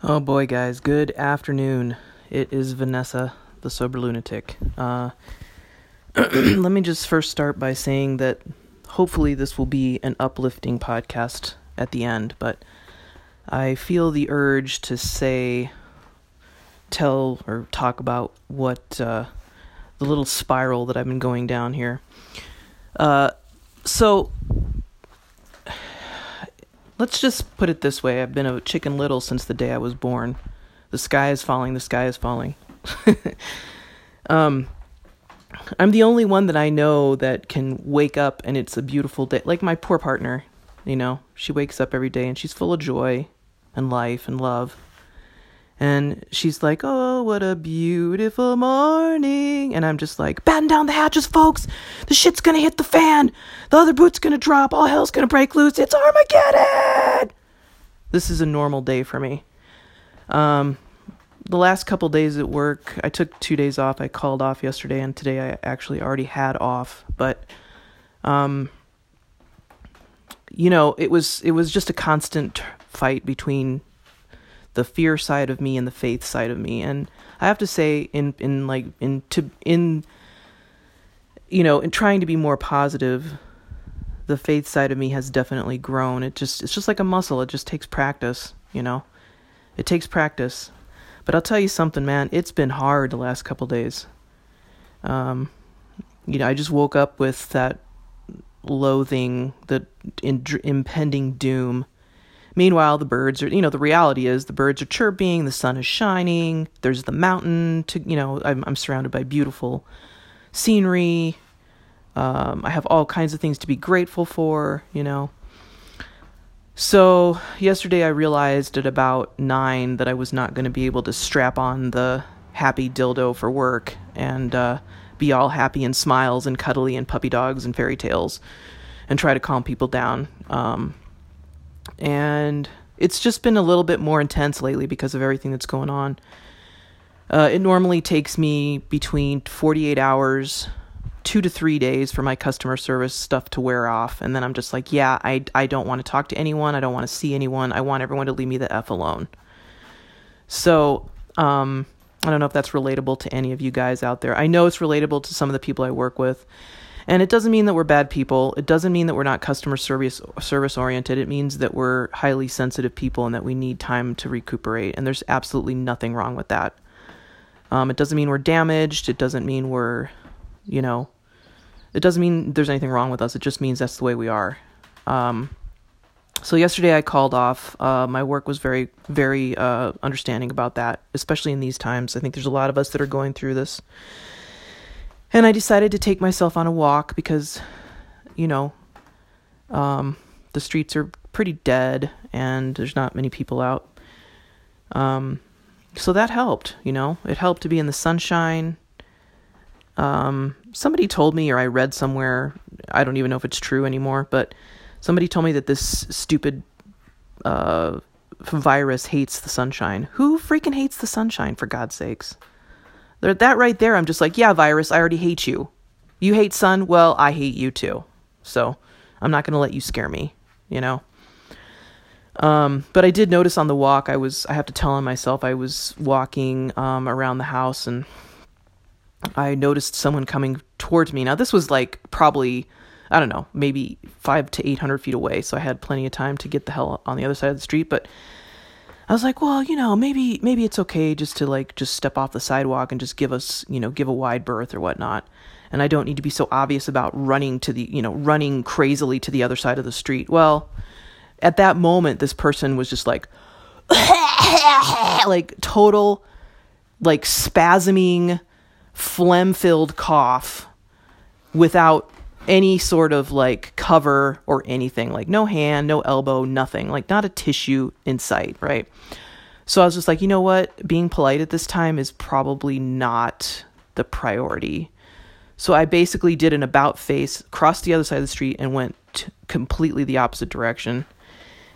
Oh boy, guys, good afternoon. It is Vanessa, the sober lunatic. Let me just first start by saying that hopefully this will be an uplifting podcast at the end, but I feel the urge to talk about what the little spiral that I've been going down here. So let's just put it this way. I've been a Chicken Little since the day I was born. The sky is falling. I'm the only one that I know that can wake up and it's a beautiful day. Like my poor partner, you know, she wakes up every day and she's full of joy and life and love. And she's like, oh, what a beautiful morning. And I'm just like, batten down the hatches, folks. The shit's going to hit the fan. The other boot's going to drop. All hell's going to break loose. It's Armageddon. This is a normal day for me. The last couple days at work, I took 2 days off. I called off yesterday, and today I actually already had off. But, you know, it was just a constant fight between the fear side of me and the faith side of me. And I have to say in trying to be more positive, the faith side of me has definitely grown. It's just like a muscle. It just takes practice, you know, but I'll tell you something, man, it's been hard the last couple days. You know, I just woke up with that loathing, the impending doom. Meanwhile, the birds are, you know, the reality is the birds are chirping, the sun is shining, there's the mountain to, you know, I'm surrounded by beautiful scenery. I have all kinds of things to be grateful for, you know. So yesterday I realized at about 9 that I was not going to be able to strap on the happy dildo for work and be all happy and smiles and cuddly and puppy dogs and fairy tales and try to calm people down. And it's just been a little bit more intense lately because of everything that's going on. It normally takes me between 48 hours, 2 to 3 days for my customer service stuff to wear off. And then I'm just like, yeah, I don't want to talk to anyone. I don't want to see anyone. I want everyone to leave me the F alone. So I don't know if that's relatable to any of you guys out there. I know it's relatable to some of the people I work with. And it doesn't mean that we're bad people. It doesn't mean that we're not customer service oriented. It means that we're highly sensitive people and that we need time to recuperate. And there's absolutely nothing wrong with that. It doesn't mean we're damaged. It doesn't mean we're, you know, it doesn't mean there's anything wrong with us. It just means that's the way we are. So yesterday I called off. My work was very, very understanding about that, especially in these times. I think there's a lot of us that are going through this. And I decided to take myself on a walk because, you know, the streets are pretty dead and there's not many people out. So that helped, you know. It helped to be in the sunshine. Somebody told me, or I read somewhere, I don't even know if it's true anymore, but somebody told me that this stupid virus hates the sunshine. Who freaking hates the sunshine, for God's sakes? That right there, I'm just like, yeah, virus, I already hate you. You hate sun? Well, I hate you too. So I'm not going to let you scare me, you know? But I did notice on the walk, I have to tell on myself, I was walking around the house and I noticed someone coming towards me. Now this was like probably, I don't know, maybe 500 to 800 feet away. So I had plenty of time to get the hell on the other side of the street, but I was like, well, you know, maybe it's okay just to like just step off the sidewalk and just give a wide berth or whatnot. And I don't need to be so obvious about running crazily to the other side of the street. Well, at that moment, this person was just like, like total, like spasming, phlegm-filled cough without any sort of like cover or anything, like no hand, no elbow, nothing, like not a tissue in sight, right? So I was just like, you know what? Being polite at this time is probably not the priority. So I basically did an about face, crossed the other side of the street and went completely the opposite direction.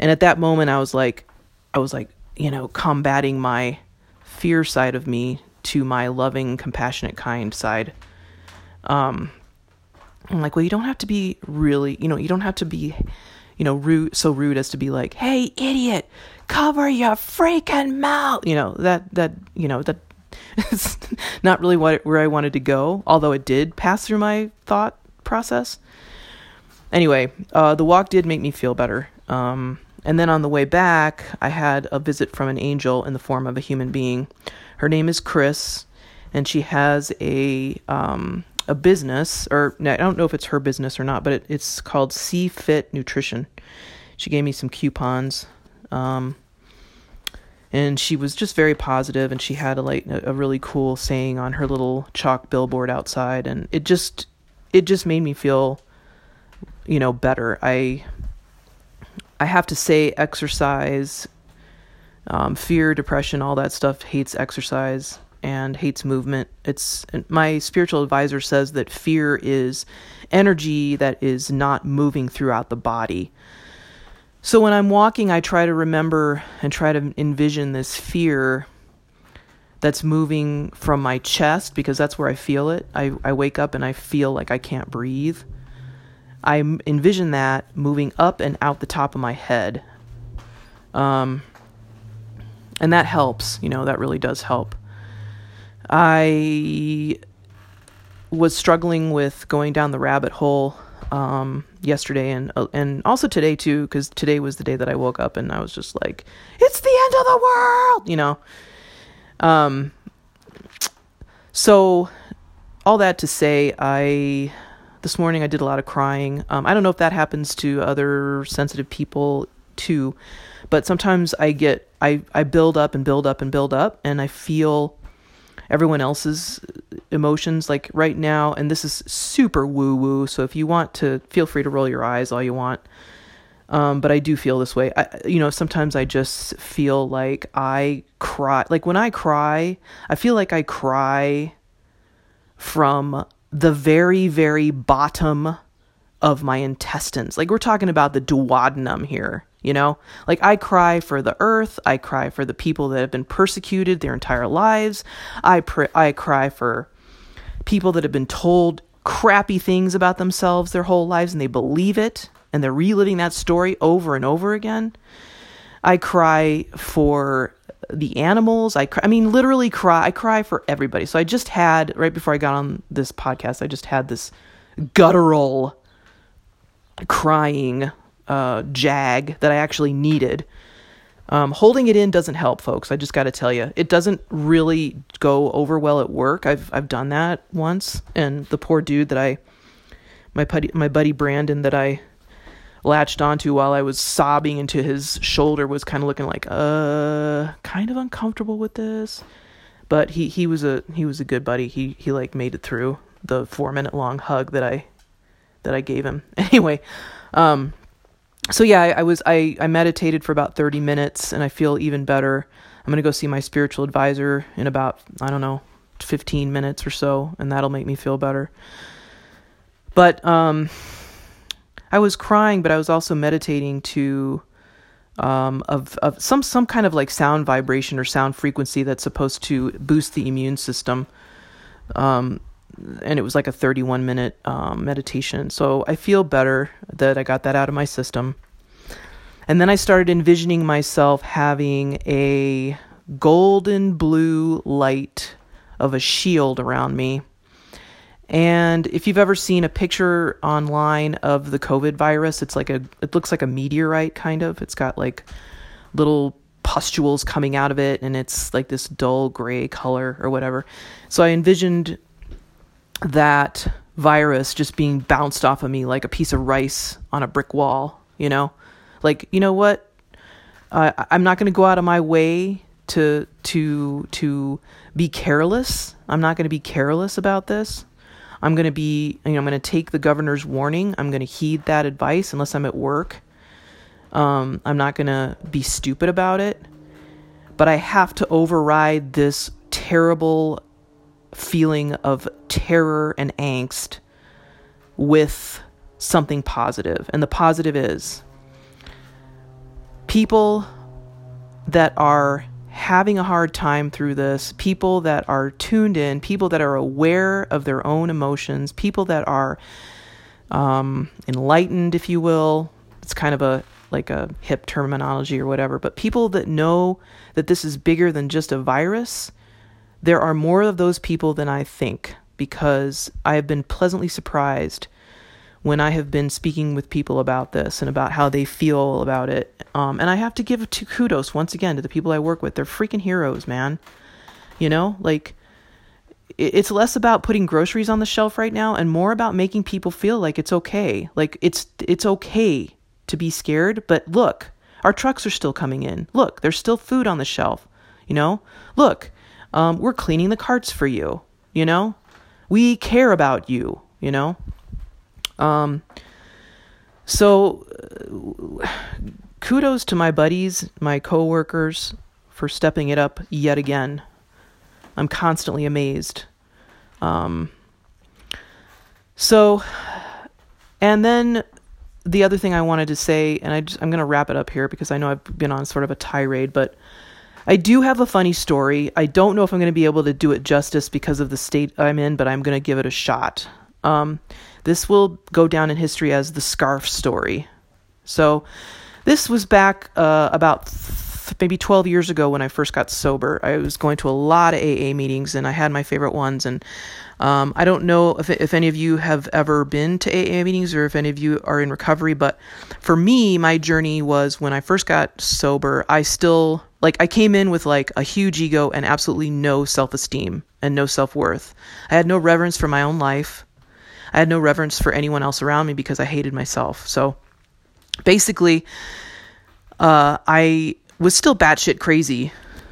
And at that moment I was like, you know, combating my fear side of me to my loving, compassionate, kind side. I'm like, well, you don't have to be you know, so rude as to be like, hey, idiot, cover your freaking mouth. You know, that it's not really where I wanted to go, although it did pass through my thought process. Anyway, the walk did make me feel better. And then on the way back, I had a visit from an angel in the form of a human being. Her name is Chris, and she has a business, or I don't know if it's her business or not, but it's called See Fit Nutrition. She gave me some coupons, and she was just very positive, and she had a really cool saying on her little chalk billboard outside, and it just made me feel, you know, better. I have to say, exercise, fear, depression, all that stuff hates exercise and hates movement. My spiritual advisor says that fear is energy that is not moving throughout the body. So when I'm walking, I try to remember and try to envision this fear that's moving from my chest, because that's where I feel it. I wake up and I feel like I can't breathe. I envision that moving up and out the top of my head. And that helps, you know, that really does help. I was struggling with going down the rabbit hole yesterday and also today too, because today was the day that I woke up and I was just like, it's the end of the world, you know. So all that to say, this morning I did a lot of crying. I don't know if that happens to other sensitive people too, but sometimes I build up and build up and build up, and I feel everyone else's emotions, like right now, and this is super woo-woo, so if you want to, feel free to roll your eyes all you want, but I do feel this way. Sometimes I just feel like I cry. Like when I cry, I feel like I cry from the very, very bottom of my intestines. Like we're talking about the duodenum here. You know, like I cry for the earth. I cry for the people that have been persecuted their entire lives. I cry for people that have been told crappy things about themselves their whole lives, and they believe it, and they're reliving that story over and over again. I cry for the animals. I cry for everybody. So I just had, right before I got on this podcast, I just had this guttural crying jag that I actually needed. Holding it in doesn't help, folks. I just got to tell you, it doesn't really go over well at work. I've done that once, and the poor dude that my buddy Brandon that I latched onto while I was sobbing into his shoulder was kind of looking like, kind of uncomfortable with this, but he was a good buddy. He like made it through the 4-minute long hug that I gave him. Anyway, so yeah, I meditated for about 30 minutes and I feel even better. I'm going to go see my spiritual advisor in about, 15 minutes or so, and that'll make me feel better. But I was crying, but I was also meditating to of some kind of like sound vibration or sound frequency that's supposed to boost the immune system. And it was like a 31-minute meditation. So I feel better that I got that out of my system. And then I started envisioning myself having a golden blue light of a shield around me. And if you've ever seen a picture online of the COVID virus, it looks like a meteorite, kind of. It's got like little pustules coming out of it, and it's like this dull gray color or whatever. So I envisioned that virus just being bounced off of me like a piece of rice on a brick wall, you know, like, you know what, I'm not going to go out of my way to be careless. I'm not going to be careless about this. I'm going to take the governor's warning. I'm going to heed that advice unless I'm at work. I'm not going to be stupid about it, but I have to override this terrible feeling of terror and angst with something positive. And the positive is people that are having a hard time through this, people that are tuned in, people that are aware of their own emotions, people that are enlightened, if you will, It's kind of a like a hip terminology or whatever, but people that know that this is bigger than just a virus, there are more of those people than I think, because I have been pleasantly surprised when I have been speaking with people about this and about how they feel about it. And I have to give kudos once again to the people I work with. They're freaking heroes, man. You know, like, it's less about putting groceries on the shelf right now and more about making people feel like it's okay. Like, it's okay to be scared, but look, our trucks are still coming in. Look, there's still food on the shelf, you know? Look, we're cleaning the carts for you, you know? We care about you, you know? So kudos to my buddies, my coworkers, for stepping it up yet again. I'm constantly amazed. And then the other thing I wanted to say, and I'm going to wrap it up here because I know I've been on sort of a tirade, but I do have a funny story. I don't know if I'm going to be able to do it justice because of the state I'm in, but I'm going to give it a shot. This will go down in history as the scarf story. So this was back about maybe 12 years ago when I first got sober. I was going to a lot of AA meetings, and I had my favorite ones, and I don't know if any of you have ever been to AA meetings or if any of you are in recovery, but for me, my journey was when I first got sober, I came in with like a huge ego and absolutely no self-esteem and no self-worth. I had no reverence for my own life. I had no reverence for anyone else around me because I hated myself. So basically, I was still batshit crazy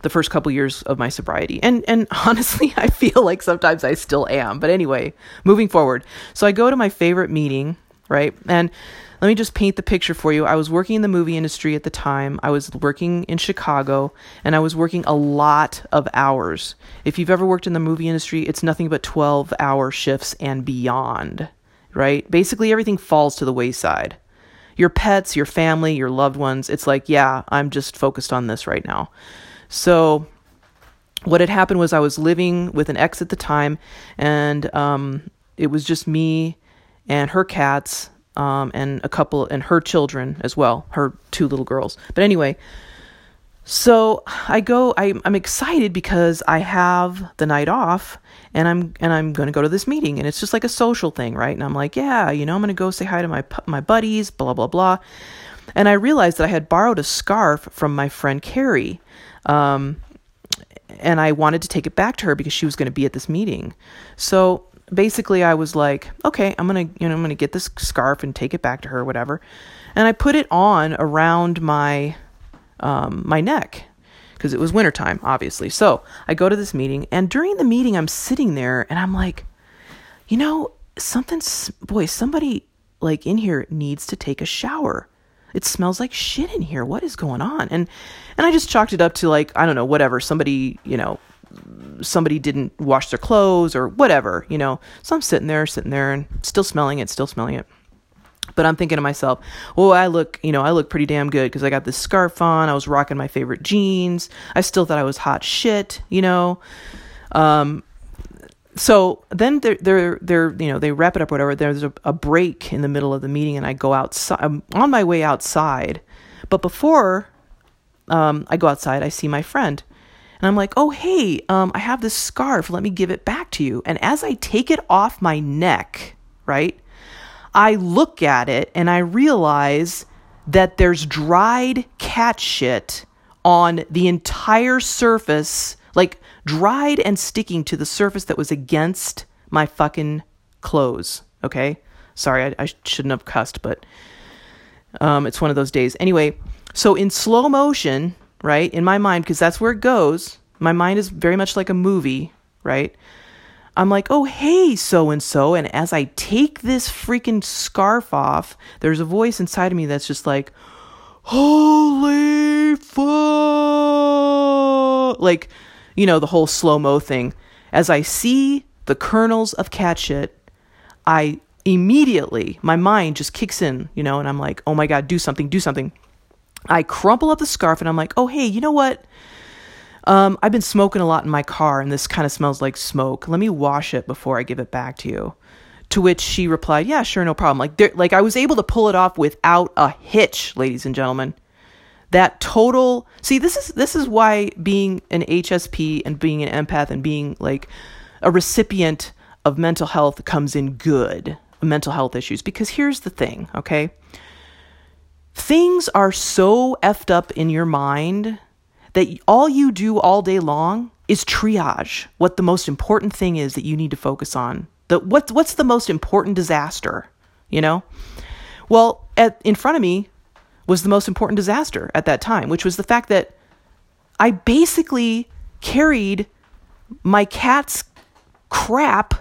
the first couple years of my sobriety. And honestly, I feel like sometimes I still am. But anyway, moving forward. So I go to my favorite meeting, right? And let me just paint the picture for you. I was working in the movie industry at the time. I was working in Chicago, and I was working a lot of hours. If you've ever worked in the movie industry, it's nothing but 12-hour shifts and beyond, right? Basically, everything falls to the wayside. Your pets, your family, your loved ones. It's like, yeah, I'm just focused on this right now. So what had happened was I was living with an ex at the time, and it was just me and her cats and a couple and her children as well, her two little girls. But anyway, so I'm excited because I have the night off, and I'm going to go to this meeting, and it's just like a social thing, right? And I'm like, yeah, you know, I'm going to go say hi to my buddies, blah, blah, blah. And I realized that I had borrowed a scarf from my friend Carrie, and I wanted to take it back to her because she was going to be at this meeting. So basically I was like, okay, I'm going to get this scarf and take it back to her, whatever. And I put it on around my neck because it was wintertime, obviously. So I go to this meeting, and during the meeting, I'm sitting there and I'm like, you know, somebody like in here needs to take a shower. It smells like shit in here. What is going on? And I just chalked it up to like, I don't know, whatever. Somebody didn't wash their clothes or whatever, you know. So I'm sitting there and still smelling it. But I'm thinking to myself, well, I look pretty damn good because I got this scarf on. I was rocking my favorite jeans. I still thought I was hot shit, you know. So then they wrap it up, whatever. There's a break in the middle of the meeting, and I go outside. I'm on my way outside, but before I go outside, I see my friend, and I'm like, oh, hey, I have this scarf. Let me give it back to you. And as I take it off my neck, right, I look at it, and I realize that there's dried cat shit on the entire surface, like dried and sticking to the surface that was against my fucking clothes. Okay. Sorry. I shouldn't have cussed, but, it's one of those days. Anyway. So in slow motion, right, in my mind, cause that's where it goes. My mind is very much like a movie, right? I'm like, oh, hey, so-and-so. And as I take this freaking scarf off, there's a voice inside of me that's just like, holy fuck. Like, you know, the whole slow-mo thing. As I see the kernels of cat shit, I immediately, my mind just kicks in, you know, and I'm like, oh my God, do something. I crumple up the scarf and I'm like, oh, hey, you know what? I've been smoking a lot in my car and this kind of smells like smoke. Let me wash it before I give it back to you. To which she replied, yeah, sure, no problem. Like I was able to pull it off without a hitch, ladies and gentlemen. That total, see, this is why being an HSP and being an empath and being like a recipient of mental health comes in good, mental health issues. Because here's the thing, okay? Things are so effed up in your mind that all you do all day long is triage what the most important thing is that you need to focus on. What's the most important disaster, you know? Well, in front of me was the most important disaster at that time, which was the fact that I basically carried my cat's crap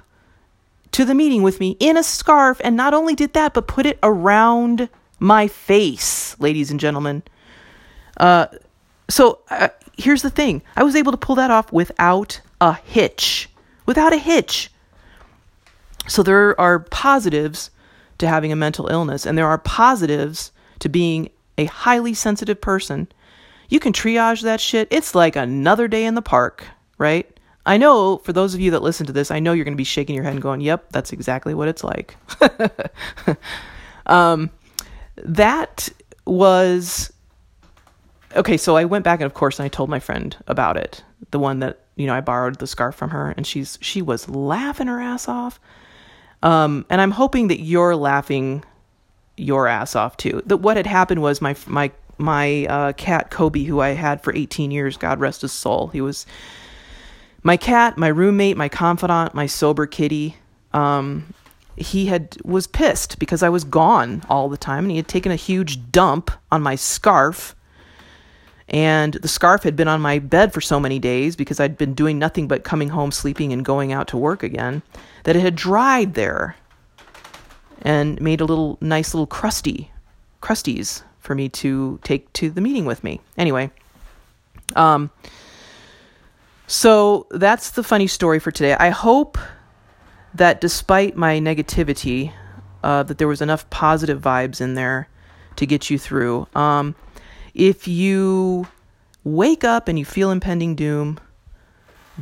to the meeting with me in a scarf, and not only did that, but put it around my face, ladies and gentlemen. So here's the thing. I was able to pull that off without a hitch. Without a hitch. So there are positives to having a mental illness, and there are positives to being a highly sensitive person. You can triage that shit. It's like another day in the park, right? I know for those of you that listen to this, I know you're going to be shaking your head and going, yep, that's exactly what it's like. That was... Okay, so I went back and, of course, I told my friend about it. The one that, you know, I borrowed the scarf from her, and she was laughing her ass off. And I'm hoping that you're laughing your ass off too. That what had happened was my cat Kobe, who I had for 18 years, God rest his soul. He was my cat, my roommate, my confidant, my sober kitty. He was pissed because I was gone all the time, and he had taken a huge dump on my scarf. And the scarf had been on my bed for so many days because I'd been doing nothing but coming home, sleeping, and going out to work again, that it had dried there and made a little nice little crusties for me to take to the meeting with me. Anyway, so that's the funny story for today. I hope that despite my negativity, that there was enough positive vibes in there to get you through. If you wake up and you feel impending doom,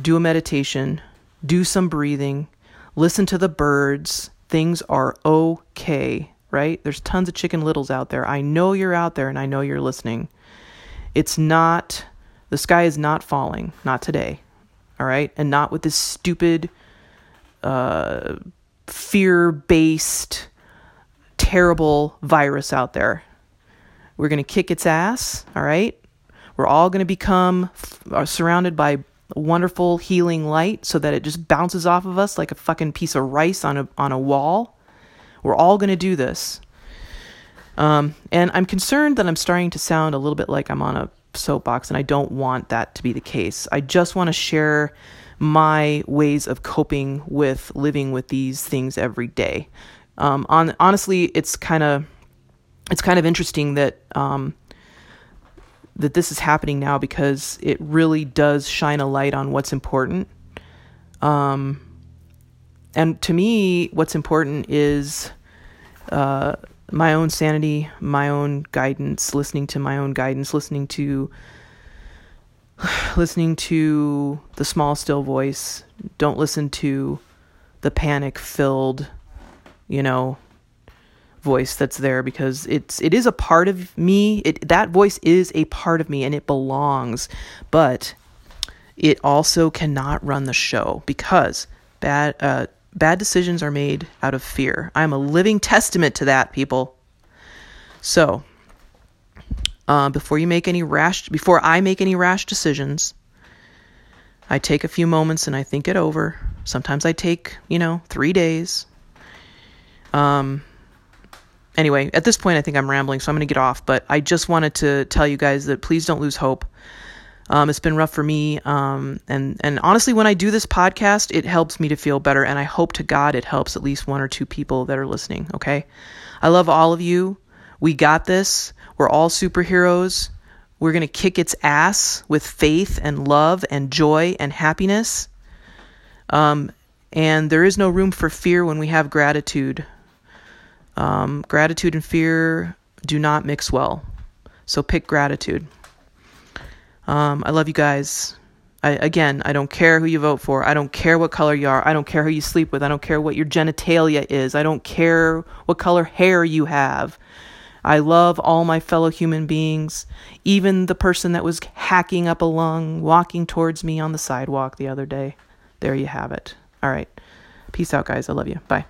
do a meditation, do some breathing, listen to the birds. Things are okay, right? There's tons of Chicken Littles out there. I know you're out there, and I know you're listening. The sky is not falling, not today, all right? And not with this stupid, fear-based, terrible virus out there. We're going to kick its ass, all right? We're all going to become surrounded by wonderful healing light so that it just bounces off of us like a fucking piece of rice on a wall. We're all going to do this. And I'm concerned that I'm starting to sound a little bit like I'm on a soapbox, and I don't want that to be the case. I just want to share my ways of coping with living with these things every day. Honestly, it's kind of interesting that that this is happening now, because it really does shine a light on what's important. And to me, what's important is my own sanity, my own guidance, listening to my own guidance, listening to the small, still voice. Don't listen to the panic-filled, voice that's there, because it is a part of me. That voice is a part of me, and it belongs, but it also cannot run the show, because bad decisions are made out of fear. I'm a living testament to that, people. So before I make any rash decisions, I take a few moments and I think it over. Sometimes I take 3 days. Anyway, at this point, I think I'm rambling, so I'm going to get off. But I just wanted to tell you guys that please don't lose hope. It's been rough for me. And honestly, when I do this podcast, it helps me to feel better. And I hope to God it helps at least 1 or 2 people that are listening, okay? I love all of you. We got this. We're all superheroes. We're going to kick its ass with faith and love and joy and happiness. And there is no room for fear when we have gratitude. Gratitude and fear do not mix well. So pick gratitude. I love you guys. I don't care who you vote for. I don't care what color you are. I don't care who you sleep with. I don't care what your genitalia is. I don't care what color hair you have. I love all my fellow human beings, even the person that was hacking up a lung, walking towards me on the sidewalk the other day. There you have it. All right. Peace out, guys. I love you. Bye.